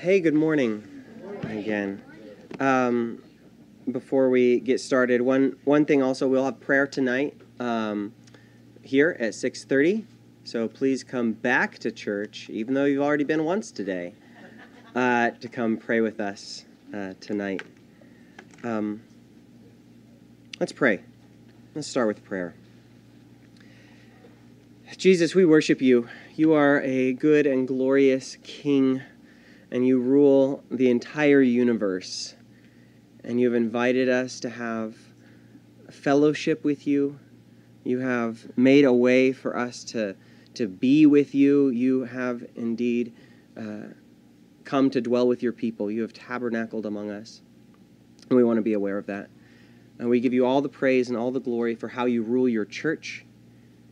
Hey, good morning again. Before we get started, one thing also, we'll have prayer tonight here at 6:30. So please come back to church, even though you've already been once today, to come pray with us tonight. Let's pray. Let's start with prayer. Jesus, we worship you. You are a good and glorious King, and you rule the entire universe. And you've invited us to have fellowship with you. You have made a way for us to be with you. You have indeed come to dwell with your people. You have tabernacled among us, and we want to be aware of that. And we give you all the praise and all the glory for how you rule your church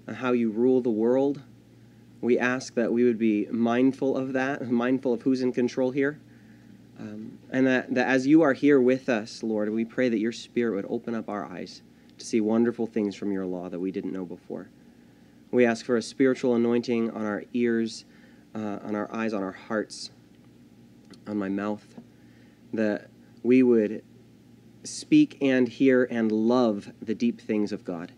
and how you rule the world. We ask that we would be mindful of that, mindful of who's in control here. And that as you are here with us, Lord, we pray that your Spirit would open up our eyes to see wonderful things from your law that we didn't know before. We ask for a spiritual anointing on our ears, on our eyes, on our hearts, on my mouth, that we would speak and hear and love the deep things of God.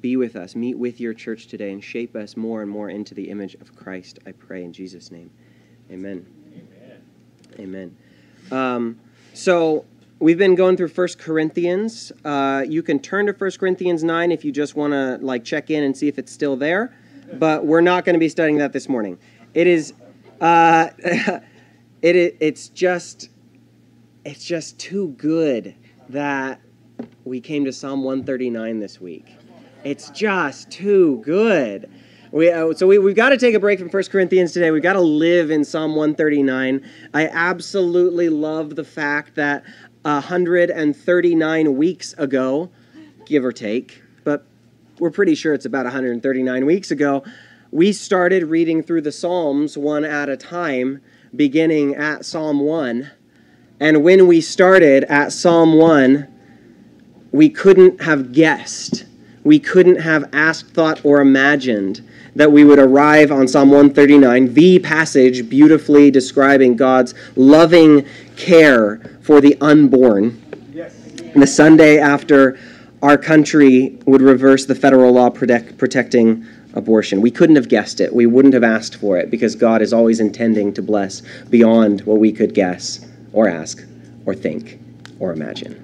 Be with us, meet with your church today, and shape us more and more into the image of Christ, I pray in Jesus' name. Amen. Amen. So we've been going through 1 Corinthians. You can turn to 1 Corinthians 9 if you just want to check in and see if it's still there. But we're not going to be studying that this morning. It is, it's just too good that we came to Psalm 139 this week. It's just too good. So we've got to take a break from 1 Corinthians today. We've got to live in Psalm 139. I absolutely love the fact that 139 weeks ago, give or take, but we're pretty sure it's about 139 weeks ago, we started reading through the Psalms one at a time, beginning at Psalm 1. And when we started at Psalm 1, we couldn't have guessed, we couldn't have asked, thought, or imagined that we would arrive on Psalm 139, the passage beautifully describing God's loving care for the unborn. Yes. The Sunday after our country would reverse the federal law protecting abortion. We couldn't have guessed it. We wouldn't have asked for it, because God is always intending to bless beyond what we could guess or ask or think or imagine.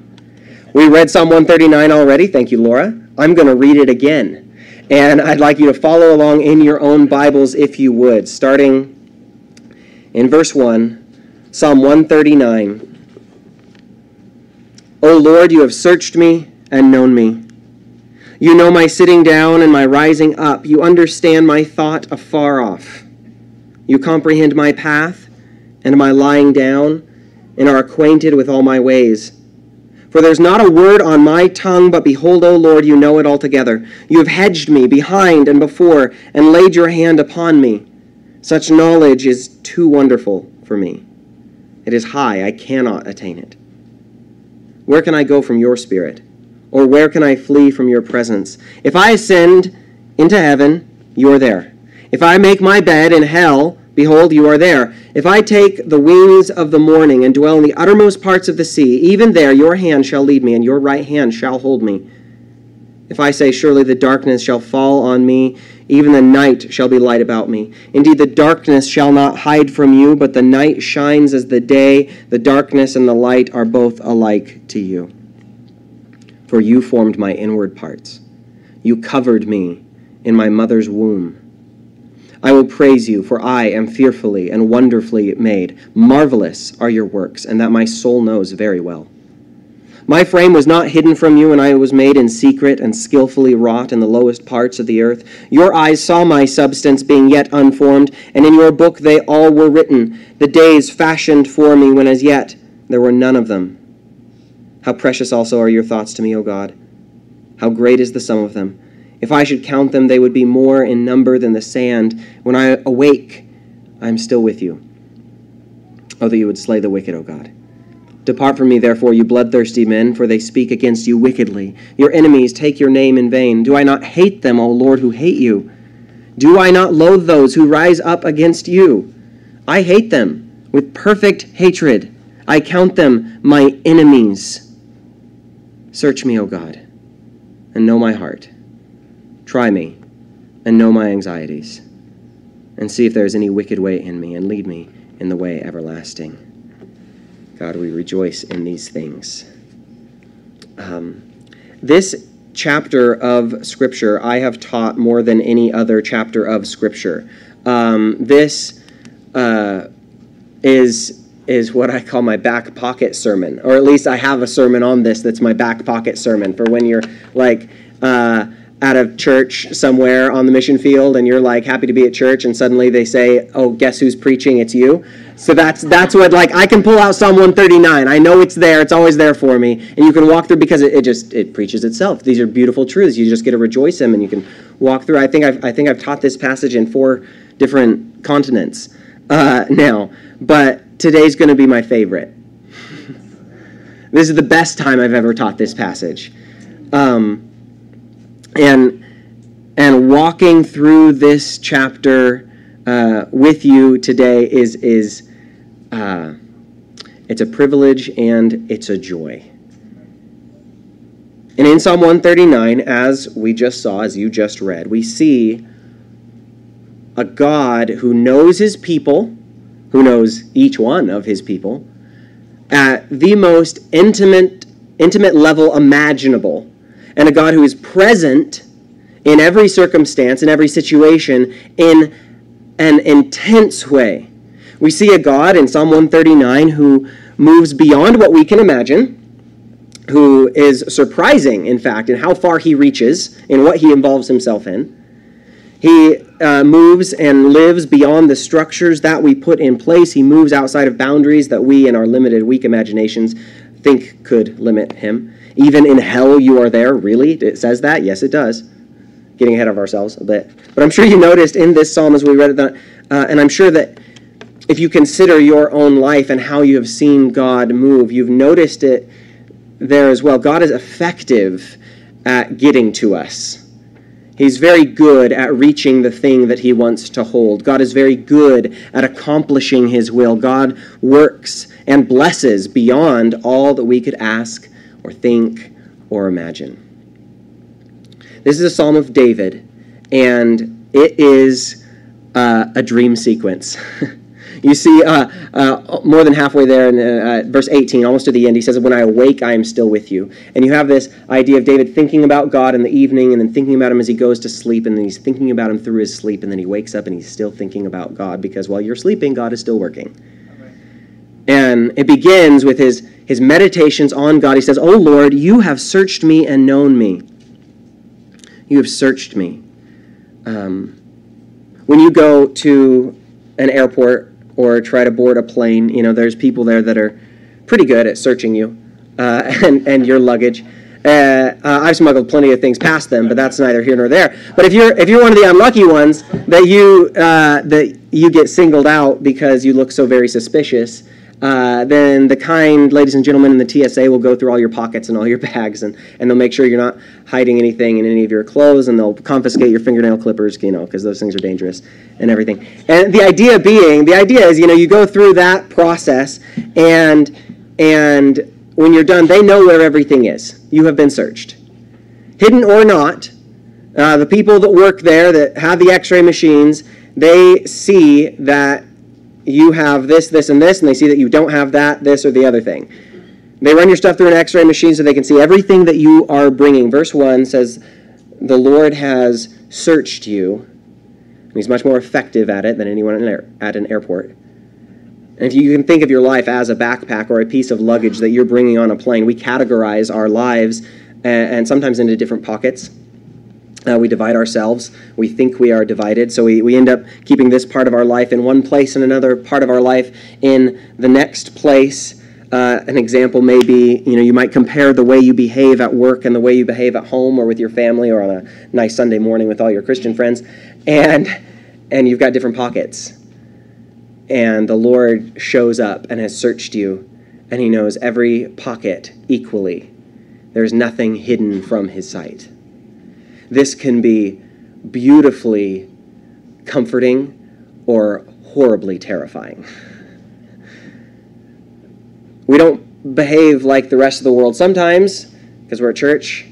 We read Psalm 139 already. Thank you, Laura. I'm going to read it again. And I'd like you to follow along in your own Bibles, if you would, starting in verse 1, Psalm 139. O Lord, you have searched me and known me. You know my sitting down and my rising up. You understand my thought afar off. You comprehend my path and my lying down, and are acquainted with all my ways. For there's not a word on my tongue, but behold, O Lord, you know it altogether. You have hedged me behind and before, and laid your hand upon me. Such knowledge is too wonderful for me. It is high, I cannot attain it. Where can I go from your Spirit? Or where can I flee from your presence? If I ascend into heaven, you are there. If I make my bed in hell, behold, you are there. If I take the wings of the morning and dwell in the uttermost parts of the sea, even there your hand shall lead me, and your right hand shall hold me. If I say, surely the darkness shall fall on me, even the night shall be light about me. Indeed, the darkness shall not hide from you, but the night shines as the day. The darkness and the light are both alike to you. For you formed my inward parts. You covered me in my mother's womb. I will praise you, for I am fearfully and wonderfully made. Marvelous are your works, and that my soul knows very well. My frame was not hidden from you, and I was made in secret and skillfully wrought in the lowest parts of the earth. Your eyes saw my substance being yet unformed, and in your book they all were written, the days fashioned for me, when as yet there were none of them. How precious also are your thoughts to me, O God! How great is the sum of them! If I should count them, they would be more in number than the sand. When I awake, I am still with you. Oh, that you would slay the wicked, O God. Depart from me, therefore, you bloodthirsty men, for they speak against you wickedly. Your enemies take your name in vain. Do I not hate them, O Lord, who hate you? Do I not loathe those who rise up against you? I hate them. with perfect hatred. I count them my enemies. Search me, O God, and know my heart. Try me, and know my anxieties, and see if there is any wicked way in me, and lead me in the way everlasting. God, we rejoice in these things. This chapter of Scripture I have taught more than any other chapter of Scripture. This is what I call my back pocket sermon, or at least I have a sermon on this that's my back pocket sermon for when you're like out of church somewhere on the mission field and you're like happy to be at church and suddenly they say, oh, guess who's preaching? It's you. So that's what, like, I can pull out Psalm 139. I know it's there. It's always there for me. And you can walk through because it preaches itself. These are beautiful truths. You just get to rejoice in them and you can walk through. I think I've taught this passage in 4 different continents now, but today's going to be my favorite. This is the best time I've ever taught this passage. And walking through this chapter with you today is it's a privilege and it's a joy. And in Psalm 139, as we just saw, as you just read, we see a God who knows his people, who knows each one of his people, at the most intimate level imaginable, and a God who is present in every circumstance, in every situation, in an intense way. We see a God in Psalm 139 who moves beyond what we can imagine, who is surprising, in fact, in how far he reaches, in what he involves himself in. He moves and lives beyond the structures that we put in place. He moves outside of boundaries that we, in our limited, weak imaginations, think could limit him. Even in hell you are there, really? It says that? Yes, it does. Getting ahead of ourselves a bit. But I'm sure you noticed in this psalm as we read it, that, and I'm sure that if you consider your own life and how you have seen God move, you've noticed it there as well. God is effective at getting to us. He's very good at reaching the thing that he wants to hold. God is very good at accomplishing his will. God works and blesses beyond all that we could ask or think or imagine. This is a Psalm of David, and it is a dream sequence. You see, more than halfway there in verse 18, almost to the end, he says, "When I awake, I am still with you." And you have this idea of David thinking about God in the evening and then thinking about him as he goes to sleep, and then he's thinking about him through his sleep, and then he wakes up and he's still thinking about God, because while you're sleeping, God is still working. Okay. And it begins with his meditations on God. He says, "O Lord, you have searched me and known me. You have searched me." When you go to an airport or try to board a plane, you know, there's people there that are pretty good at searching you and your luggage. I've smuggled plenty of things past them, but that's neither here nor there. But if you're one of the unlucky ones that you get singled out because you look so very suspicious, then the kind ladies and gentlemen in the TSA will go through all your pockets and all your bags, and they'll make sure you're not hiding anything in any of your clothes, and they'll confiscate your fingernail clippers, you know, because those things are dangerous and everything. And the idea is, you know, you go through that process, and when you're done, they know where everything is. You have been searched. Hidden or not, the people that work there that have the x-ray machines, they see that you have this, this, and this, and they see that you don't have that, this, or the other thing. They run your stuff through an x-ray machine so they can see everything that you are bringing. Verse 1 says, "The Lord has searched you," and he's much more effective at it than anyone at an airport. And if you can think of your life as a backpack or a piece of luggage that you're bringing on a plane, we categorize our lives and sometimes into different pockets. We divide ourselves. We think we are divided. So we end up keeping this part of our life in one place and another part of our life in the next place. An example may be, you know, you might compare the way you behave at work and the way you behave at home or with your family or on a nice Sunday morning with all your Christian friends. And you've got different pockets. And the Lord shows up and has searched you, and he knows every pocket equally. There's nothing hidden from his sight. This can be beautifully comforting or horribly terrifying. We don't behave like the rest of the world sometimes because we're a church,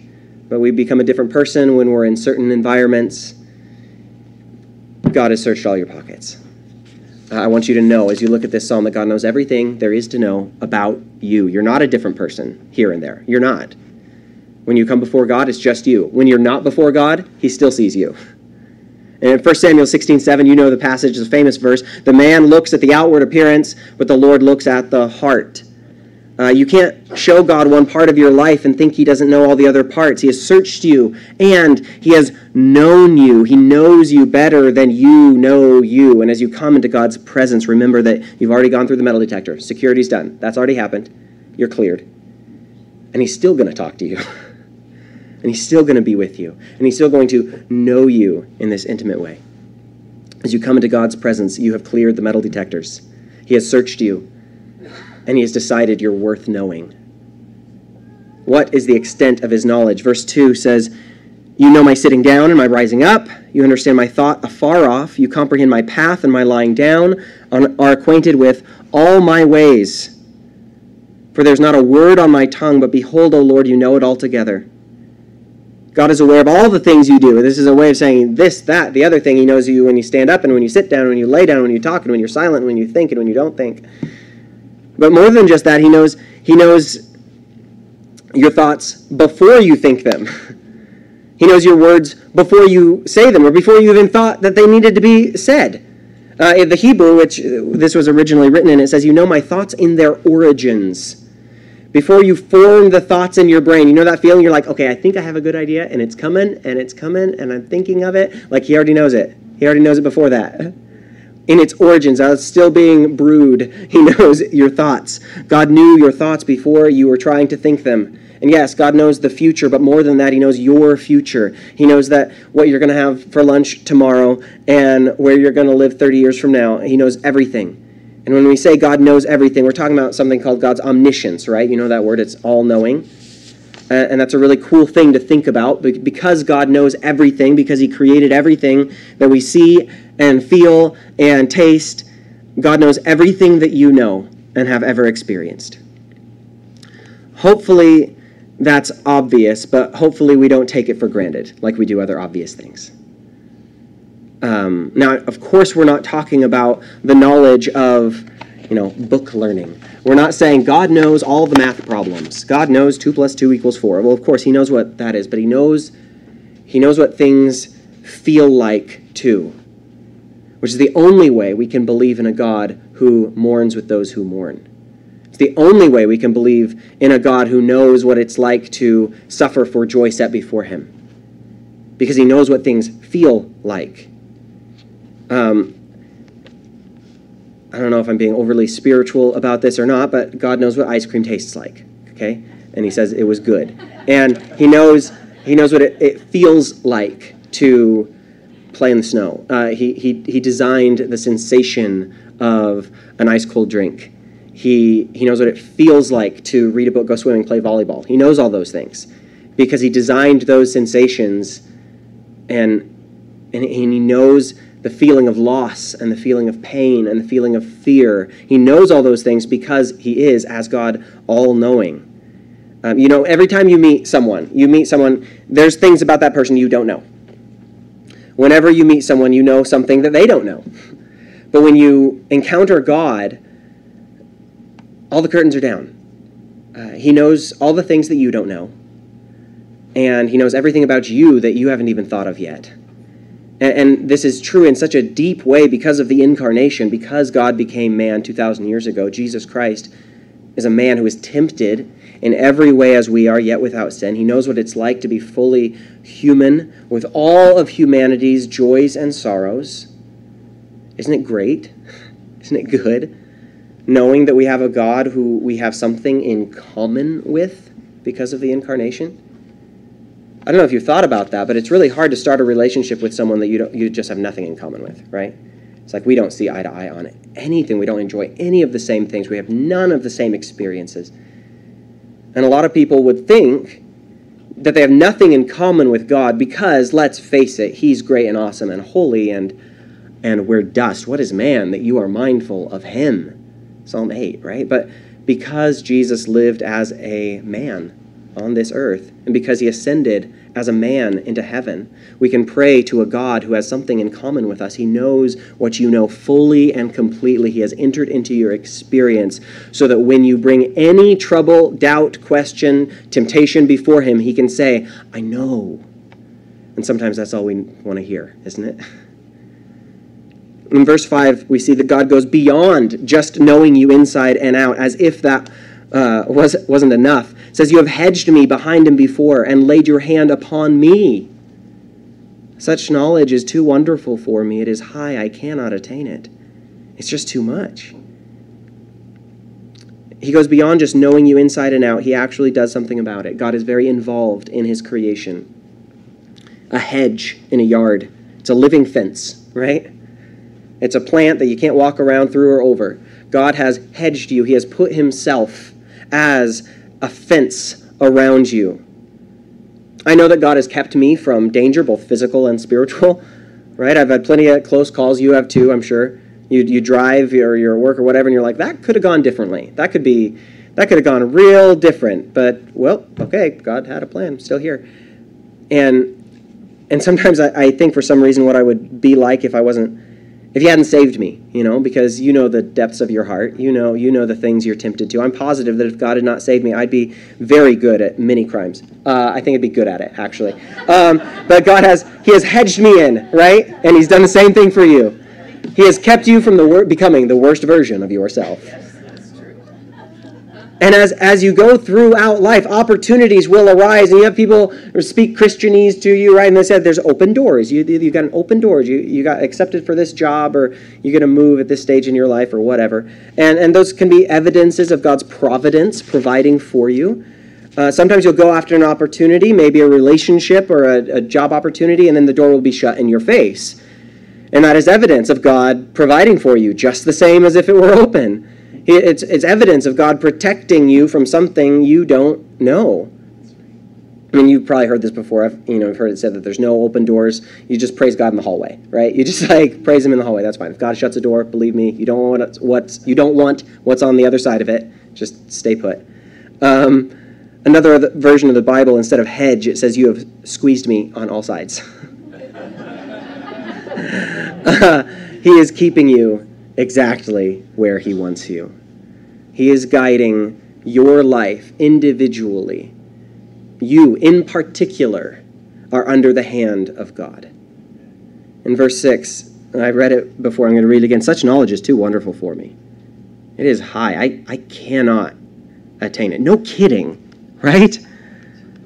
but we become a different person when we're in certain environments. God has searched all your pockets. I want you to know as you look at this psalm that God knows everything there is to know about you. You're not a different person here and there. You're not. When you come before God, it's just you. When you're not before God, he still sees you. And in 1 Samuel 16:7, you know the passage, the famous verse, the man looks at the outward appearance, but the Lord looks at the heart. You can't show God one part of your life and think he doesn't know all the other parts. He has searched you, and he has known you. He knows you better than you know you. And as you come into God's presence, remember that you've already gone through the metal detector. Security's done. That's already happened. You're cleared. And he's still going to talk to you. And he's still going to be with you. And he's still going to know you in this intimate way. As you come into God's presence, you have cleared the metal detectors. He has searched you. And he has decided you're worth knowing. What is the extent of his knowledge? Verse 2 says, you know my sitting down and my rising up. You understand my thought afar off. You comprehend my path and my lying down, and are acquainted with all my ways. For there's not a word on my tongue, but behold, O Lord, you know it altogether. God is aware of all the things you do. This is a way of saying this, that, the other thing. He knows you when you stand up and when you sit down, when you lay down, when you talk, and when you're silent, and when you think, and when you don't think. But more than just that, he knows your thoughts before you think them. He knows your words before you say them, or before you even thought that they needed to be said. In the Hebrew, which this was originally written in, it says, you know my thoughts in their origins. Before you form the thoughts in your brain, you know that feeling? You're like, okay, I think I have a good idea, and it's coming, and I'm thinking of it. Like, he already knows it. He already knows it before that. In its origins, as it's still being brewed, he knows your thoughts. God knew your thoughts before you were trying to think them. And yes, God knows the future, but more than that, he knows your future. He knows that what you're going to have for lunch tomorrow and where you're going to live 30 years from now. He knows everything. And when we say God knows everything, we're talking about something called God's omniscience, right? You know that word, it's all-knowing. And that's a really cool thing to think about, because God knows everything, because he created everything that we see and feel and taste. God knows everything that you know and have ever experienced. Hopefully that's obvious, but hopefully we don't take it for granted like we do other obvious things. Now, of course, we're not talking about the knowledge of, book learning. We're not saying God knows all the math problems. God knows 2 + 2 = 4. Well, of course, he knows what that is, but he knows what things feel like too, which is the only way we can believe in a God who mourns with those who mourn. It's the only way we can believe in a God who knows what it's like to suffer for joy set before him, because he knows what things feel like. I don't know if I'm being overly spiritual about this or not, but God knows what ice cream tastes like, okay? And he says it was good. And he knows what it feels like to play in the snow. He designed the sensation of an ice-cold drink. He knows what it feels like to read a book, go swimming, play volleyball. He knows all those things because he designed those sensations, and he knows the feeling of loss and the feeling of pain and the feeling of fear. He knows all those things because he is, as God, all-knowing. Every time you meet someone, there's things about that person you don't know. Whenever you meet someone, you know something that they don't know. But when you encounter God, all the curtains are down. He knows all the things that you don't know. And he knows everything about you that you haven't even thought of yet. And this is true in such a deep way because of the incarnation, because God became man 2,000 years ago. Jesus Christ is a man who is tempted in every way as we are, yet without sin. He knows what it's like to be fully human with all of humanity's joys and sorrows. Isn't it great? Isn't it good? Knowing that we have a God who we have something in common with because of the incarnation. I don't know if you've thought about that, but it's really hard to start a relationship with someone that you just have nothing in common with, right? It's like we don't see eye to eye on anything. We don't enjoy any of the same things. We have none of the same experiences. And a lot of people would think that they have nothing in common with God because, let's face it, he's great and awesome and holy, and we're dust. What is man that you are mindful of him? Psalm 8, right? But because Jesus lived as a man on this earth, and because he ascended as a man into heaven, we can pray to a God who has something in common with us. He knows what you know fully and completely. He has entered into your experience so that when you bring any trouble, doubt, question, temptation before him, he can say, I know. And sometimes that's all we want to hear, isn't it? In verse 5, we see that God goes beyond just knowing you inside and out, as if that wasn't enough. It says, you have hedged me behind and before and laid your hand upon me. Such knowledge is too wonderful for me. It is high. I cannot attain it. It's just too much. He goes beyond just knowing you inside and out. He actually does something about it. God is very involved in his creation. A hedge in a yard. It's a living fence, right? It's a plant that you can't walk around through or over. God has hedged you. He has put himself as a fence around you. I know that God has kept me from danger, both physical and spiritual, right? I've had plenty of close calls. You have too, I'm sure. You drive or your work or whatever, and you're like, that could have gone differently. That could have gone real different. But, well, okay, God had a plan. I'm still here. And sometimes I think for some reason what I would be like if you hadn't saved me, because you know the depths of your heart. You know the things you're tempted to. I'm positive that if God had not saved me, I'd be very good at many crimes. I think I'd be good at it, actually. But He has hedged me in, right? And he's done the same thing for you. He has kept you from becoming the worst version of yourself. Yes, that's true. And as you go throughout life, opportunities will arise, and you have people who speak Christianese to you, right? And they said, there's open doors. You got an open door. You got accepted for this job, or you get a move at this stage in your life, or whatever. And those can be evidences of God's providence providing for you. Sometimes you'll go after an opportunity, maybe a relationship or a job opportunity, and then the door will be shut in your face. And that is evidence of God providing for you, just the same as if it were open. It's evidence of God protecting you from something you don't know. I mean, you've probably heard this before. I've heard it said that there's no open doors. You just praise God in the hallway, right? You just praise him in the hallway. That's fine. If God shuts a door, believe me, you don't want what's on the other side of it. Just stay put. Another version of the Bible, instead of hedge, it says you have squeezed me on all sides. He is keeping you exactly where he wants you. He is guiding your life individually. You, in particular, are under the hand of God. In verse 6, and I read it before, I'm going to read it again. Such knowledge is too wonderful for me. It is high. I cannot attain it. No kidding, right?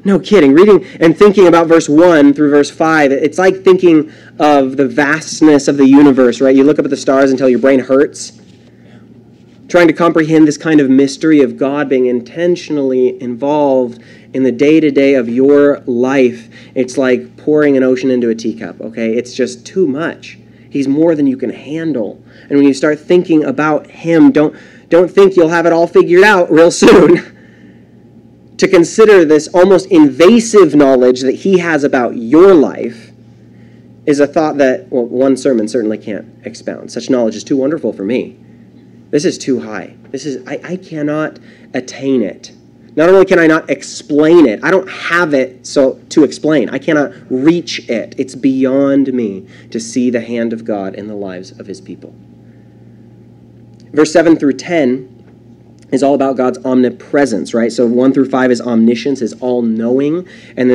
No kidding. Reading and thinking about verse 1 through verse 5, it's like thinking of the vastness of the universe, right? You look up at the stars until your brain hurts. Trying to comprehend this kind of mystery of God being intentionally involved in the day-to-day of your life, it's like pouring an ocean into a teacup, okay? It's just too much. He's more than you can handle. And when you start thinking about him, don't think you'll have it all figured out real soon. To consider this almost invasive knowledge that he has about your life is a thought that, well, one sermon certainly can't expound. Such knowledge is too wonderful for me. This is too high. I cannot attain it. Not only can I not explain it, I don't have it to explain. I cannot reach it. It's beyond me to see the hand of God in the lives of his people. Verse 7 through 10 is all about God's omnipresence, right? So 1 through 5 is omniscience, is all-knowing. And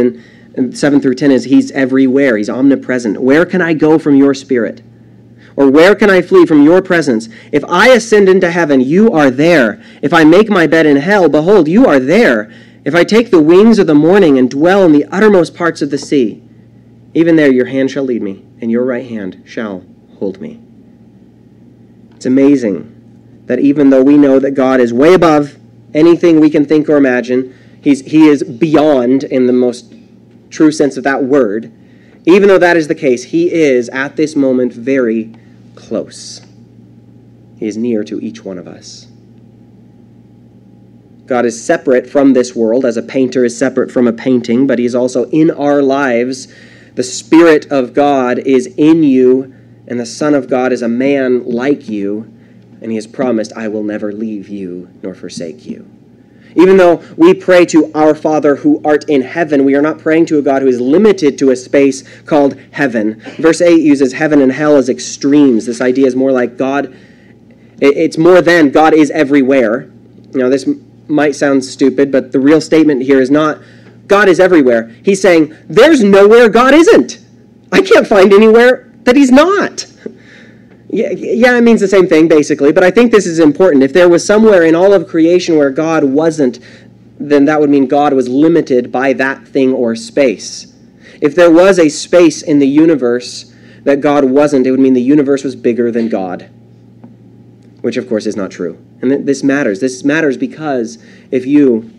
then 7 through 10 is he's everywhere. He's omnipresent. Where can I go from your spirit? Or where can I flee from your presence? If I ascend into heaven, you are there. If I make my bed in hell, behold, you are there. If I take the wings of the morning and dwell in the uttermost parts of the sea, even there your hand shall lead me, and your right hand shall hold me. It's amazing that even though we know that God is way above anything we can think or imagine, he is beyond in the most true sense of that word, even though that is the case, he is at this moment very close. He is near to each one of us. God is separate from this world, as a painter is separate from a painting, but he is also in our lives. The Spirit of God is in you, and the Son of God is a man like you, and he has promised, I will never leave you nor forsake you. Even though we pray to our Father who art in heaven, we are not praying to a God who is limited to a space called heaven. Verse 8 uses heaven and hell as extremes. This idea is more like God, it's more than God is everywhere. Now, this might sound stupid, but the real statement here is not God is everywhere. He's saying there's nowhere God isn't. I can't find anywhere that he's not. Yeah, it means the same thing, basically, but I think this is important. If there was somewhere in all of creation where God wasn't, then that would mean God was limited by that thing or space. If there was a space in the universe that God wasn't, it would mean the universe was bigger than God, which, of course, is not true. And this matters. This matters because if you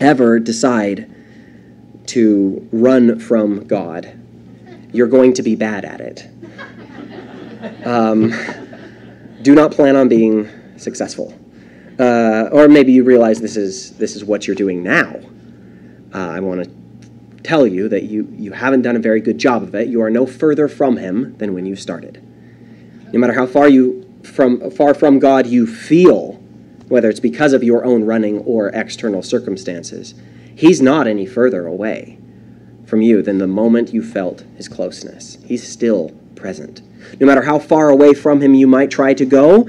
ever decide to run from God, you're going to be bad at it. Do not plan on being successful. Or maybe you realize this is what you're doing now. I want to tell you that you haven't done a very good job of it. You are no further from him than when you started. No matter how far from God you feel, whether it's because of your own running or external circumstances, he's not any further away from you than the moment you felt his closeness. He's still present. No matter how far away from him you might try to go,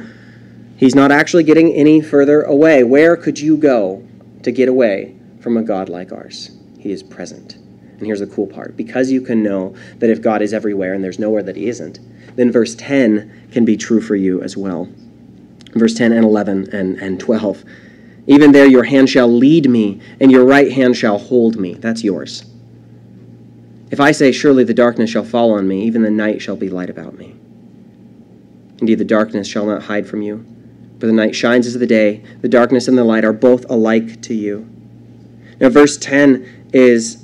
he's not actually getting any further away. Where could you go to get away from a God like ours? He is present. And here's the cool part. Because you can know that if God is everywhere and there's nowhere that he isn't, then verse 10 can be true for you as well. Verse 10 and 11 and 12. Even there your hand shall lead me, and your right hand shall hold me. That's yours. If I say, surely the darkness shall fall on me, even the night shall be light about me. Indeed, the darkness shall not hide from you, for the night shines as the day. The darkness and the light are both alike to you. Now, verse 10 is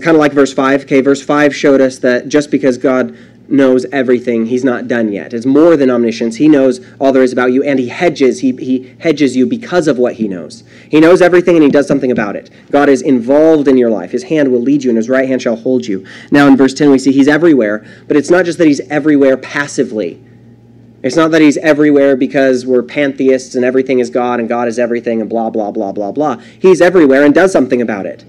kind of like verse 5. Okay, verse 5 showed us that just because God knows everything, he's not done yet. It's more than omniscience. He knows all there is about you, and he hedges you because of what he knows. He knows everything, and he does something about it. God is involved in your life. His hand will lead you, and his right hand shall hold you. Now in verse 10, we see he's everywhere, but it's not just that he's everywhere passively. It's not that he's everywhere because we're pantheists, and everything is God, and God is everything, and blah, blah, blah, blah, blah. He's everywhere and does something about it.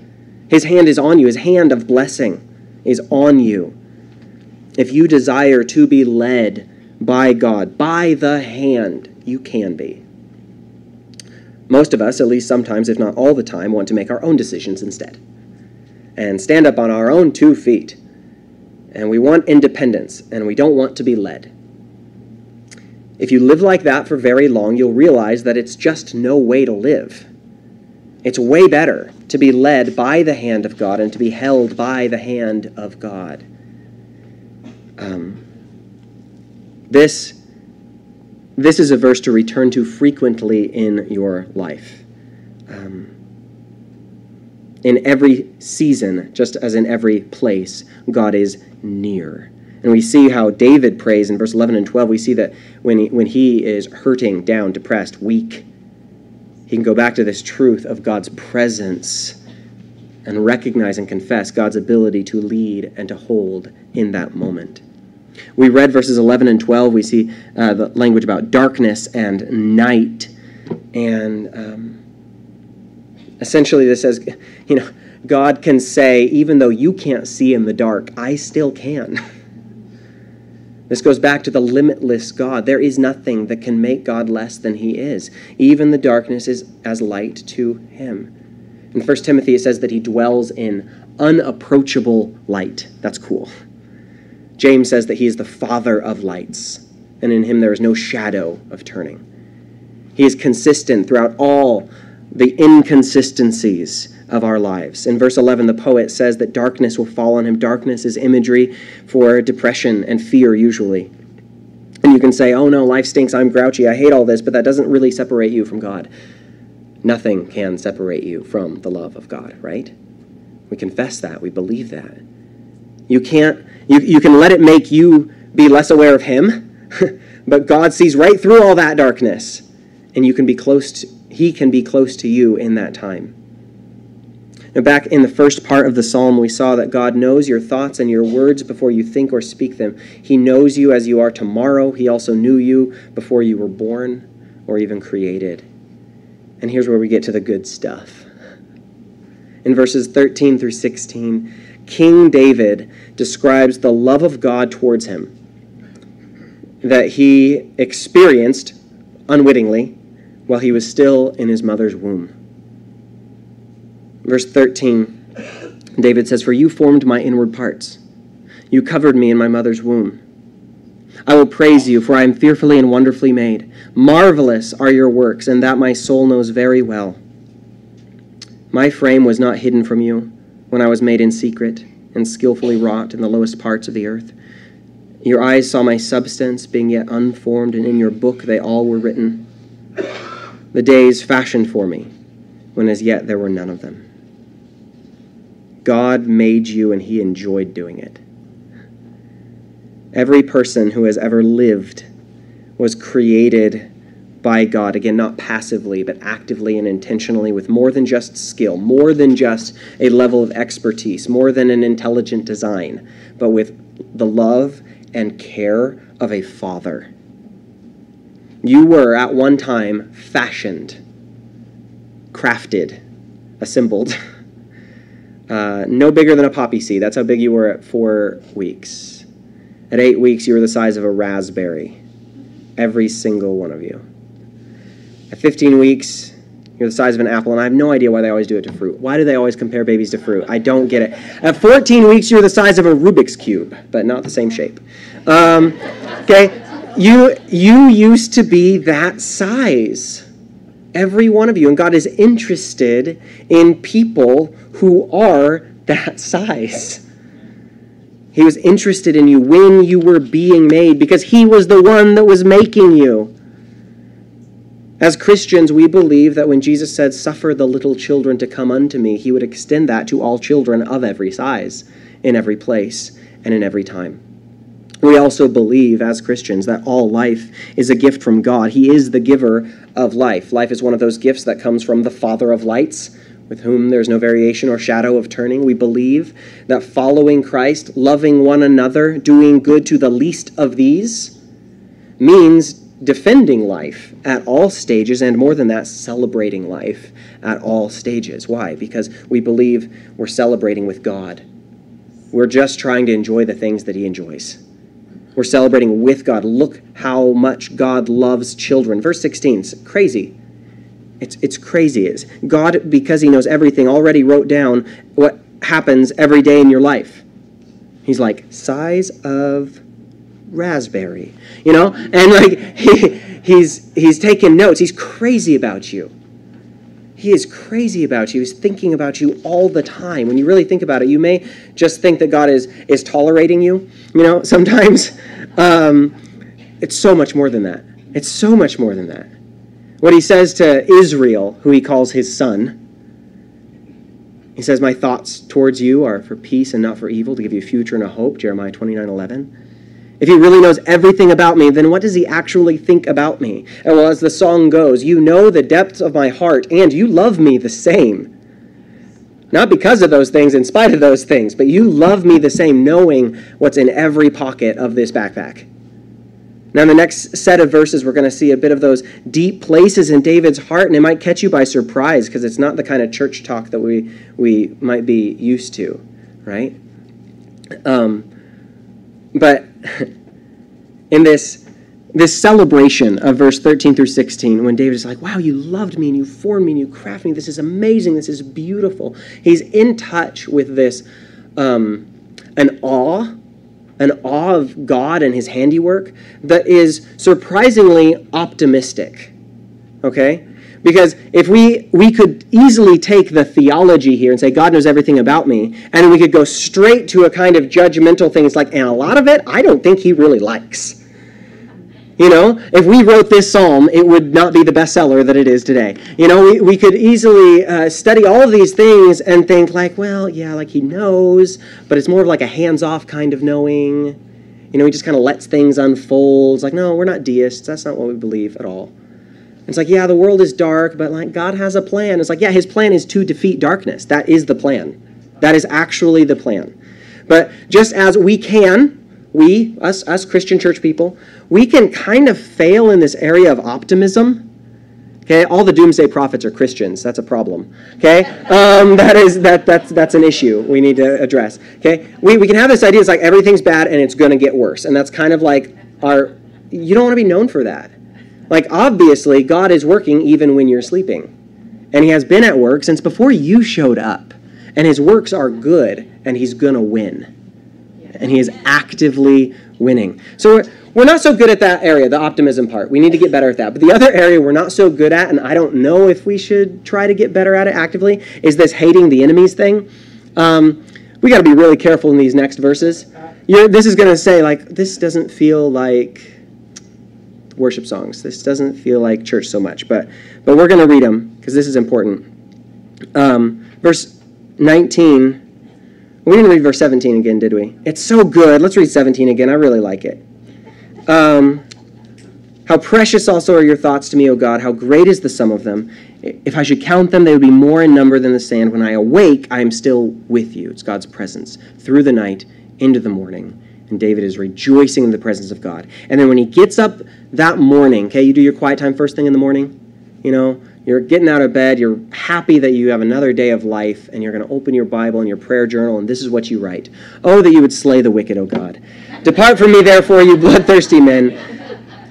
His hand is on you. His hand of blessing is on you. If you desire to be led by God, by the hand, you can be. Most of us, at least sometimes, if not all the time, want to make our own decisions instead and stand up on our own 2 feet. And we want independence, and we don't want to be led. If you live like that for very long, you'll realize that it's just no way to live. It's way better to be led by the hand of God and to be held by the hand of God. This is a verse to return to frequently in your life. In every season, just as in every place, God is near. And we see how David prays in verse 11 and 12. We see that when he is hurting, down, depressed, weak, he can go back to this truth of God's presence and recognize and confess God's ability to lead and to hold in that moment. We read verses 11 and 12. We see the language about darkness and night. And essentially this says, God can say, even though you can't see in the dark, I still can. This goes back to the limitless God. There is nothing that can make God less than he is. Even the darkness is as light to him. In 1 Timothy, it says that he dwells in unapproachable light. That's cool. James says that he is the father of lights, and in him there is no shadow of turning. He is consistent throughout all the inconsistencies of our lives. In verse 11, the poet says that darkness will fall on him. Darkness is imagery for depression and fear, usually. And you can say, oh no, life stinks, I'm grouchy, I hate all this, but that doesn't really separate you from God. Nothing can separate you from the love of God, right? We confess that. We believe that. You can let it make you be less aware of him, but God sees right through all that darkness, and he can be close to you in that time. Now back in the first part of the psalm, we saw that God knows your thoughts and your words before you think or speak them. He knows you as you are tomorrow. He also knew you before you were born or even created. And here's where we get to the good stuff. In verses 13 through 16, King David describes the love of God towards him that he experienced unwittingly while he was still in his mother's womb. Verse 13, David says, "For you formed my inward parts. You covered me in my mother's womb. I will praise you, for I am fearfully and wonderfully made. Marvelous are your works, and that my soul knows very well. My frame was not hidden from you when I was made in secret and skillfully wrought in the lowest parts of the earth. Your eyes saw my substance, being yet unformed, and in your book they all were written. The days fashioned for me, when as yet there were none of them." God made you, and he enjoyed doing it. Every person who has ever lived was created by God. Again, not passively, but actively and intentionally, with more than just skill, more than just a level of expertise, more than an intelligent design, but with the love and care of a father. You were at one time fashioned, crafted, assembled, no bigger than a poppy seed. That's how big you were at 4 weeks. At 8 weeks, you were the size of a raspberry, every single one of you. At 15 weeks, you're the size of an apple, and I have no idea why they always do it to fruit. Why do they always compare babies to fruit? I don't get it. At 14 weeks, you're the size of a Rubik's Cube, but not the same shape. Okay, you used to be that size. Every one of you. And God is interested in people who are that size. He was interested in you when you were being made because he was the one that was making you. As Christians, we believe that when Jesus said, "Suffer the little children to come unto me," he would extend that to all children of every size, in every place, and in every time. We also believe as Christians that all life is a gift from God. He is the giver of life. Life is one of those gifts that comes from the Father of lights, with whom there's no variation or shadow of turning. We believe that following Christ, loving one another, doing good to the least of these, means defending life at all stages, and more than that, celebrating life at all stages. Why? Because we believe we're celebrating with God. We're just trying to enjoy the things that he enjoys. We're celebrating with God. Look how much God loves children. Verse 16, it's crazy. It's crazy. It's God, because he knows everything, already wrote down what happens every day in your life. He's like, size of raspberry, you know? And like he's taking notes. He's crazy about you. He is crazy about you. He's thinking about you all the time. When you really think about it, you may just think that God is tolerating you. You know, sometimes it's so much more than that. It's so much more than that. What he says to Israel, who he calls his son, he says, "My thoughts towards you are for peace and not for evil, to give you a future and a hope," Jeremiah 29:11. If he really knows everything about me, then what does he actually think about me? And well, as the song goes, "You know the depths of my heart, and you love me the same." Not because of those things, in spite of those things, but you love me the same, knowing what's in every pocket of this backpack. Now, in the next set of verses, we're going to see a bit of those deep places in David's heart, and it might catch you by surprise, because it's not the kind of church talk that we might be used to, right? But in this celebration of verse 13 through 16, when David is like, wow, you loved me and you formed me and you crafted me. This is amazing. This is beautiful. He's in touch with this, an awe of God and his handiwork that is surprisingly optimistic, okay? Because if we could easily take the theology here and say, God knows everything about me, and we could go straight to a kind of judgmental thing. It's like, and a lot of it, I don't think he really likes. You know, if we wrote this psalm, it would not be the bestseller that it is today. You know, we could easily study all of these things and think like, well, yeah, like he knows, but it's more of like a hands-off kind of knowing. You know, he just kind of lets things unfold. It's like, no, we're not deists. That's not what we believe at all. It's like, yeah, the world is dark, but like God has a plan. It's like, yeah, his plan is to defeat darkness. That is the plan. That is actually the plan. But just as we can, us Christian church people, we can kind of fail in this area of optimism. Okay, all the doomsday prophets are Christians. That's a problem. Okay, that's an issue we need to address. Okay, we can have this idea it's like everything's bad and it's going to get worse, and that's kind of like our. You don't want to be known for that. Like obviously, God is working even when you're sleeping, and He has been at work since before you showed up, and His works are good, and He's going to win, and He is actively winning. So we're not so good at that area, the optimism part. We need to get better at that. But the other area we're not so good at, and I don't know if we should try to get better at it actively, is this hating the enemies thing. We got to be really careful in these next verses. This is going to say, like, this doesn't feel like worship songs. This doesn't feel like church so much. But we're going to read them because this is important. Verse 19. We didn't read verse 17 again, did we? It's so good. Let's read 17 again. I really like it. How precious also are your thoughts to me, O God. How great is the sum of them. If I should count them, they would be more in number than the sand. When I awake, I am still with you. It's God's presence through the night into the morning. And David is rejoicing in the presence of God. And then when he gets up that morning, okay, you do your quiet time first thing in the morning. You know, you're getting out of bed. You're happy that you have another day of life, and you're going to open your Bible and your prayer journal, and this is what you write. Oh, that you would slay the wicked, O God. Depart from me, therefore, you bloodthirsty men,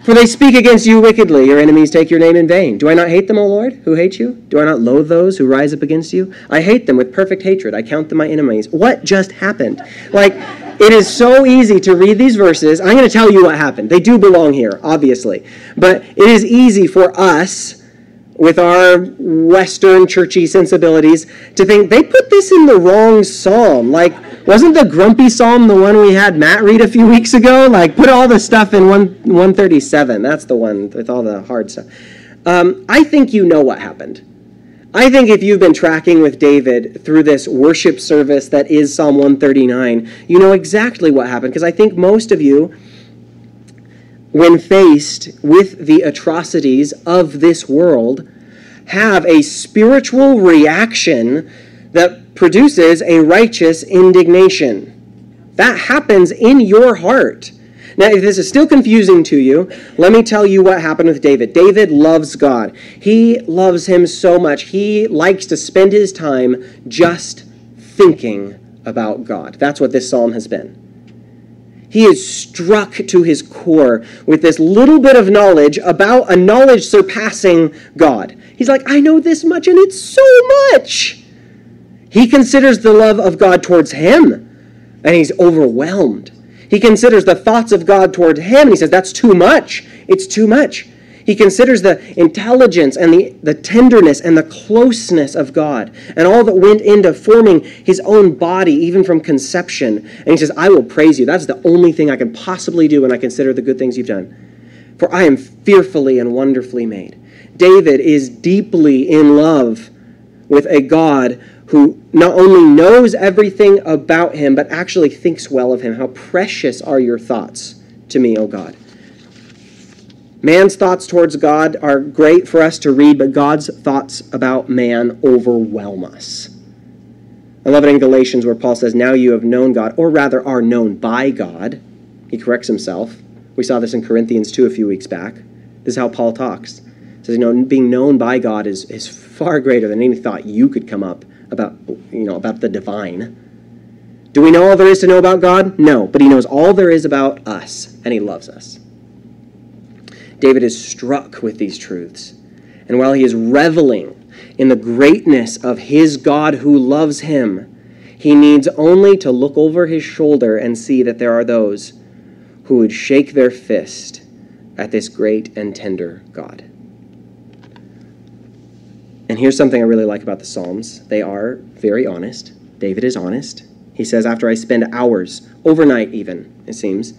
for they speak against you wickedly. Your enemies take your name in vain. Do I not hate them, O Lord, who hate you? Do I not loathe those who rise up against you? I hate them with perfect hatred. I count them my enemies. What just happened? Like, it is so easy to read these verses. I'm going to tell you what happened. They do belong here, obviously. But it is easy for us, with our Western churchy sensibilities, to think they put this in the wrong psalm. Like, wasn't the grumpy psalm the one we had Matt read a few weeks ago? Like, put all the stuff in 137. That's the one with all the hard stuff. I think you know what happened. I think if you've been tracking with David through this worship service that is Psalm 139, you know exactly what happened. Because I think most of you, when faced with the atrocities of this world, have a spiritual reaction that produces a righteous indignation. That happens in your heart. Now, if this is still confusing to you, let me tell you what happened with David. David loves God. He loves him so much. He likes to spend his time just thinking about God. That's what this psalm has been. He is struck to his core with this little bit of knowledge about a knowledge surpassing God. He's like, I know this much, and it's so much. He considers the love of God towards him, and he's overwhelmed. He considers the thoughts of God toward him, and he says, that's too much. It's too much. He considers the intelligence and the tenderness and the closeness of God and all that went into forming his own body, even from conception. And he says, I will praise you. That's the only thing I can possibly do when I consider the good things you've done. For I am fearfully and wonderfully made. David is deeply in love with a God who not only knows everything about him, but actually thinks well of him. How precious are your thoughts to me, O God. Man's thoughts towards God are great for us to read, but God's thoughts about man overwhelm us. I love it in Galatians where Paul says, now you have known God, or rather are known by God. He corrects himself. We saw this in Corinthians 2 a few weeks back. This is how Paul talks. He says, you know, being known by God is far greater than any thought you could come up about, you know, about the divine. Do we know all there is to know about God? No, but he knows all there is about us, and he loves us. David is struck with these truths. And while he is reveling in the greatness of his God who loves him, he needs only to look over his shoulder and see that there are those who would shake their fist at this great and tender God. And here's something I really like about the Psalms. They are very honest. David is honest. He says, after I spend hours, overnight even, it seems,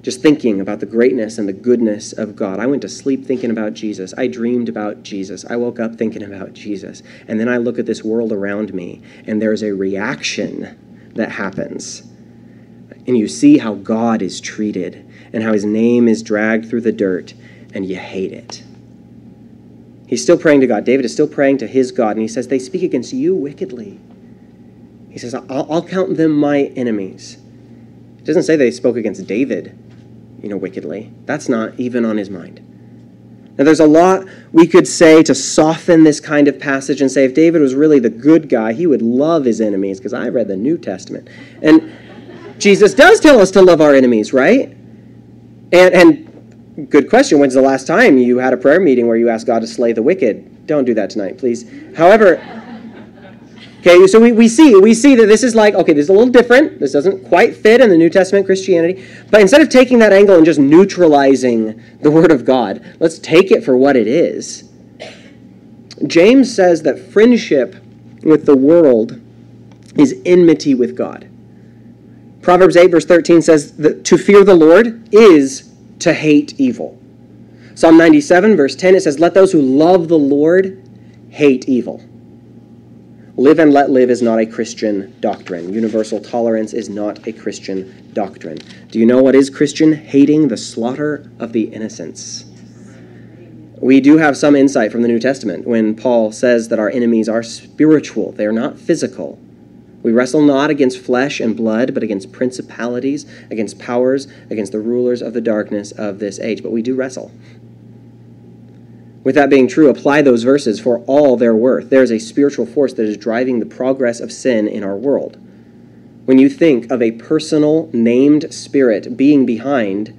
just thinking about the greatness and the goodness of God. I went to sleep thinking about Jesus. I dreamed about Jesus. I woke up thinking about Jesus. And then I look at this world around me, and there is a reaction that happens. And you see how God is treated and how his name is dragged through the dirt, and you hate it. He's still praying to God. David is still praying to his God. And he says, they speak against you wickedly. He says, I'll count them my enemies. It doesn't say they spoke against David, wickedly. That's not even on his mind. Now, there's a lot we could say to soften this kind of passage and say, if David was really the good guy, he would love his enemies, because I read the New Testament. And Jesus does tell us to love our enemies, right? And good question. When's the last time you had a prayer meeting where you asked God to slay the wicked? Don't do that tonight, please. However, okay, so we see that this is like, okay, this is a little different. This doesn't quite fit in the New Testament Christianity. But instead of taking that angle and just neutralizing the Word of God, let's take it for what it is. James says that friendship with the world is enmity with God. Proverbs 8, verse 13 says that to fear the Lord is to hate evil. Psalm 97, verse 10, it says, let those who love the Lord hate evil. Live and let live is not a Christian doctrine. Universal tolerance is not a Christian doctrine. Do you know what is Christian? Hating the slaughter of the innocents. We do have some insight from the New Testament when Paul says that our enemies are spiritual. They are not physical. We wrestle not against flesh and blood, but against principalities, against powers, against the rulers of the darkness of this age. But we do wrestle. With that being true, apply those verses for all their worth. There is a spiritual force that is driving the progress of sin in our world. When you think of a personal named spirit being behind,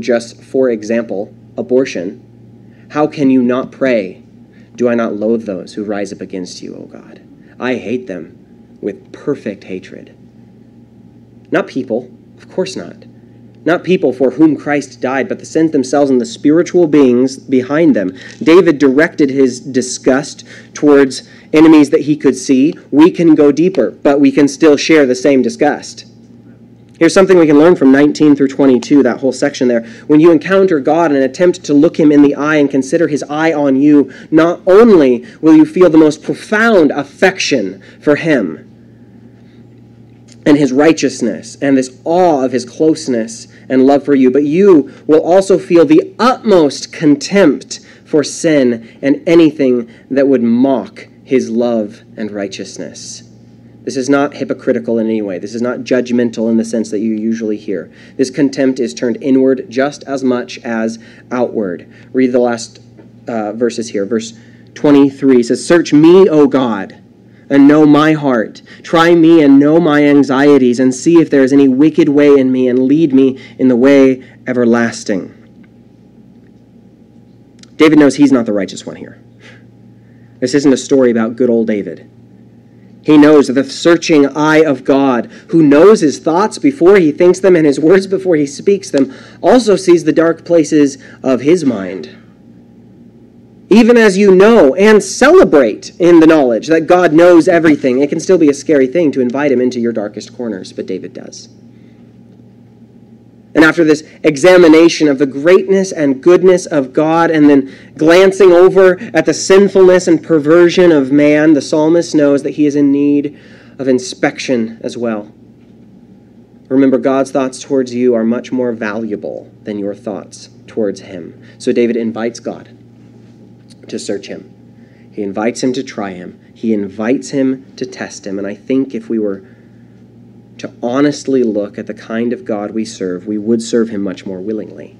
just for example, abortion, how can you not pray? Do I not loathe those who rise up against you, O God? I hate them with perfect hatred. Not people, of course not. Not people for whom Christ died, but the sins themselves and the spiritual beings behind them. David directed his disgust towards enemies that he could see. We can go deeper, but we can still share the same disgust. Here's something we can learn from 19 through 22, that whole section there. When you encounter God and attempt to look him in the eye and consider his eye on you, not only will you feel the most profound affection for him and his righteousness and this awe of his closeness and love for you, but you will also feel the utmost contempt for sin and anything that would mock his love and righteousness. This is not hypocritical in any way. This is not judgmental in the sense that you usually hear. This contempt is turned inward just as much as outward. Read the last verses here. Verse 23 says, search me, O God, and know my heart. Try me and know my anxieties, and see if there is any wicked way in me, and lead me in the way everlasting. David knows he's not the righteous one here. This isn't a story about good old David. He knows the searching eye of God, who knows his thoughts before he thinks them and his words before he speaks them, also sees the dark places of his mind. Even as you know and celebrate in the knowledge that God knows everything, it can still be a scary thing to invite him into your darkest corners, but David does. And after this examination of the greatness and goodness of God, and then glancing over at the sinfulness and perversion of man, the psalmist knows that he is in need of inspection as well. Remember, God's thoughts towards you are much more valuable than your thoughts towards him. So David invites God to search him. He invites him to try him. He invites him to test him. And I think if we were to honestly look at the kind of God we serve, we would serve him much more willingly.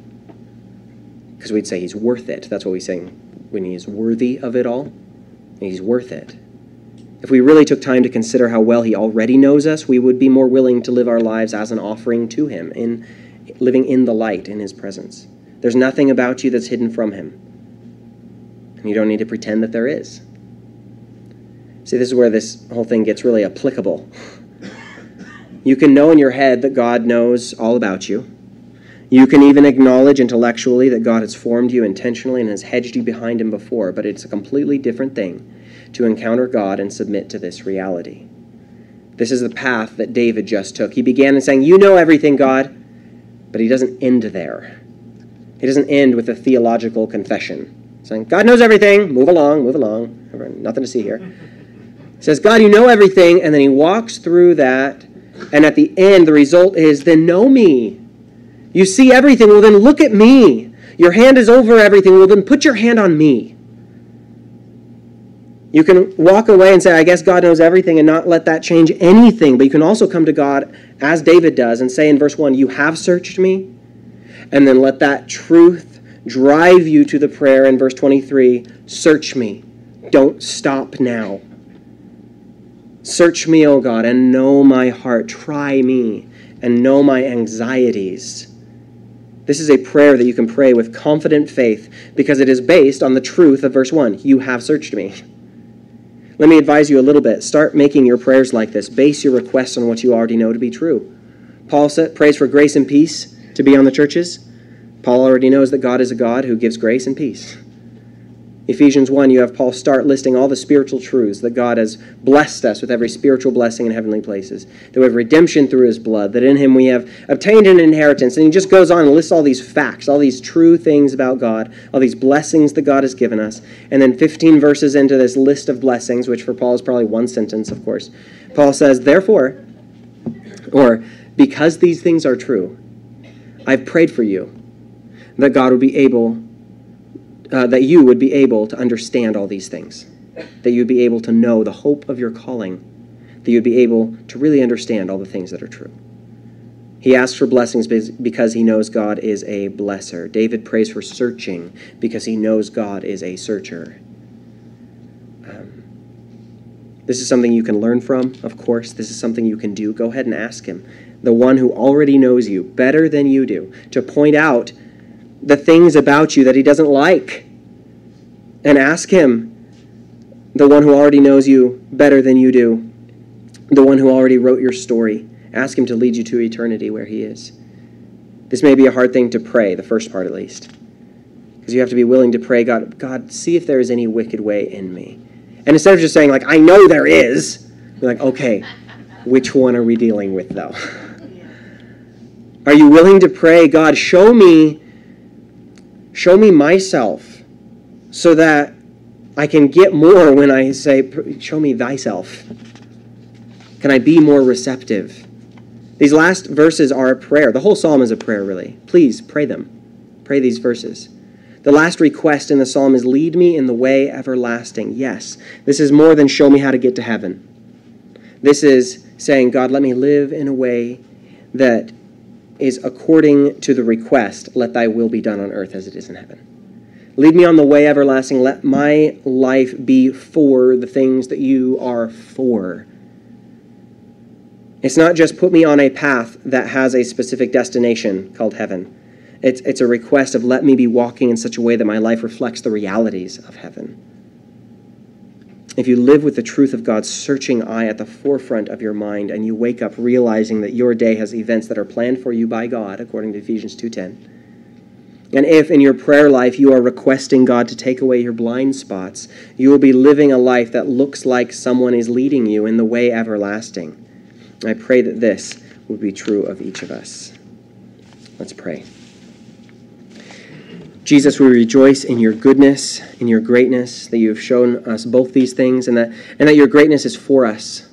Because we'd say he's worth it. That's what we sing when he is worthy of it all. And he's worth it. If we really took time to consider how well he already knows us, we would be more willing to live our lives as an offering to him, in living in the light, in his presence. There's nothing about you that's hidden from him. And you don't need to pretend that there is. See, this is where this whole thing gets really applicable. You can know in your head that God knows all about you. You can even acknowledge intellectually that God has formed you intentionally and has hedged you behind him before, but it's a completely different thing to encounter God and submit to this reality. This is the path that David just took. He began in saying, you know everything, God, but he doesn't end there. He doesn't end with a theological confession, saying, God knows everything, move along, nothing to see here. He says, God, you know everything, and then he walks through that. And at the end, the result is, then know me. You see everything. Well, then look at me. Your hand is over everything. Well, then put your hand on me. You can walk away and say, I guess God knows everything, and not let that change anything. But you can also come to God as David does and say in verse 1, you have searched me. And then let that truth drive you to the prayer in verse 23, search me. Don't stop now. Search me, O God, and know my heart. Try me and know my anxieties. This is a prayer that you can pray with confident faith because it is based on the truth of verse 1. You have searched me. Let me advise you a little bit. Start making your prayers like this. Base your requests on what you already know to be true. Paul prays for grace and peace to be on the churches. Paul already knows that God is a God who gives grace and peace. Ephesians 1, you have Paul start listing all the spiritual truths, that God has blessed us with every spiritual blessing in heavenly places, that we have redemption through his blood, that in him we have obtained an inheritance. And he just goes on and lists all these facts, all these true things about God, all these blessings that God has given us. And then 15 verses into this list of blessings, which for Paul is probably one sentence, of course, Paul says, therefore, or because these things are true, I've prayed for you that God would be able that you would be able to understand all these things, that you'd be able to know the hope of your calling, that you'd be able to really understand all the things that are true. He asks for blessings because he knows God is a blesser. David prays for searching because he knows God is a searcher. This is something you can learn from, of course. This is something you can do. Go ahead and ask him, the one who already knows you better than you do, to point out the things about you that he doesn't like, and ask him, the one who already knows you better than you do, the one who already wrote your story, ask him to lead you to eternity where he is. This may be a hard thing to pray, the first part at least, because you have to be willing to pray, God, see if there is any wicked way in me. And instead of just saying, like, I know there is, you're like, okay, which one are we dealing with though? Are you willing to pray, God, show me myself so that I can get more when I say, show me thyself. Can I be more receptive? These last verses are a prayer. The whole psalm is a prayer, really. Please pray them. Pray these verses. The last request in the psalm is, lead me in the way everlasting. Yes, this is more than show me how to get to heaven. This is saying, God, let me live in a way that is according to the request, let thy will be done on earth as it is in heaven. Lead me on the way everlasting. Let my life be for the things that you are for. It's not just put me on a path that has a specific destination called heaven. It's a request of, let me be walking in such a way that my life reflects the realities of heaven. If you live with the truth of God's searching eye at the forefront of your mind, and you wake up realizing that your day has events that are planned for you by God, according to Ephesians 2:10, and if in your prayer life you are requesting God to take away your blind spots, you will be living a life that looks like someone is leading you in the way everlasting. I pray that this would be true of each of us. Let's pray. Jesus, we rejoice in your goodness, in your greatness, that you have shown us both these things, and that your greatness is for us.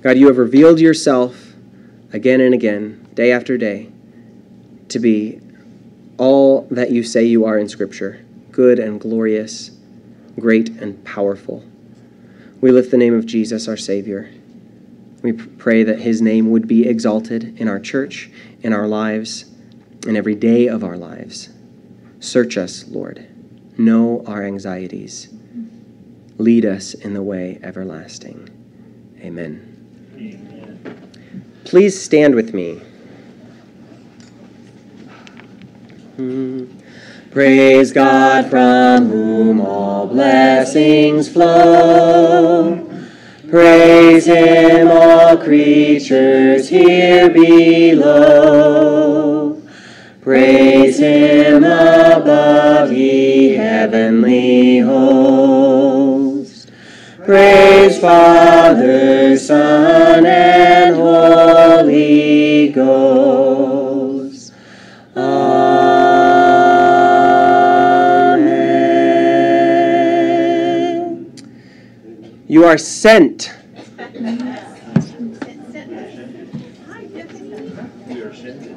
God, you have revealed yourself again and again, day after day, to be all that you say you are in Scripture, good and glorious, great and powerful. We lift the name of Jesus, our Savior. We pray that his name would be exalted in our church, in our lives, in every day of our lives. Search us, Lord. Know our anxieties. Lead us in the way everlasting. Amen. Amen. Please stand with me. Praise God from whom all blessings flow. Praise him, all creatures here below. Praise him above, ye heavenly host. Praise Father, Son, and Holy Ghost. Amen. You are sent.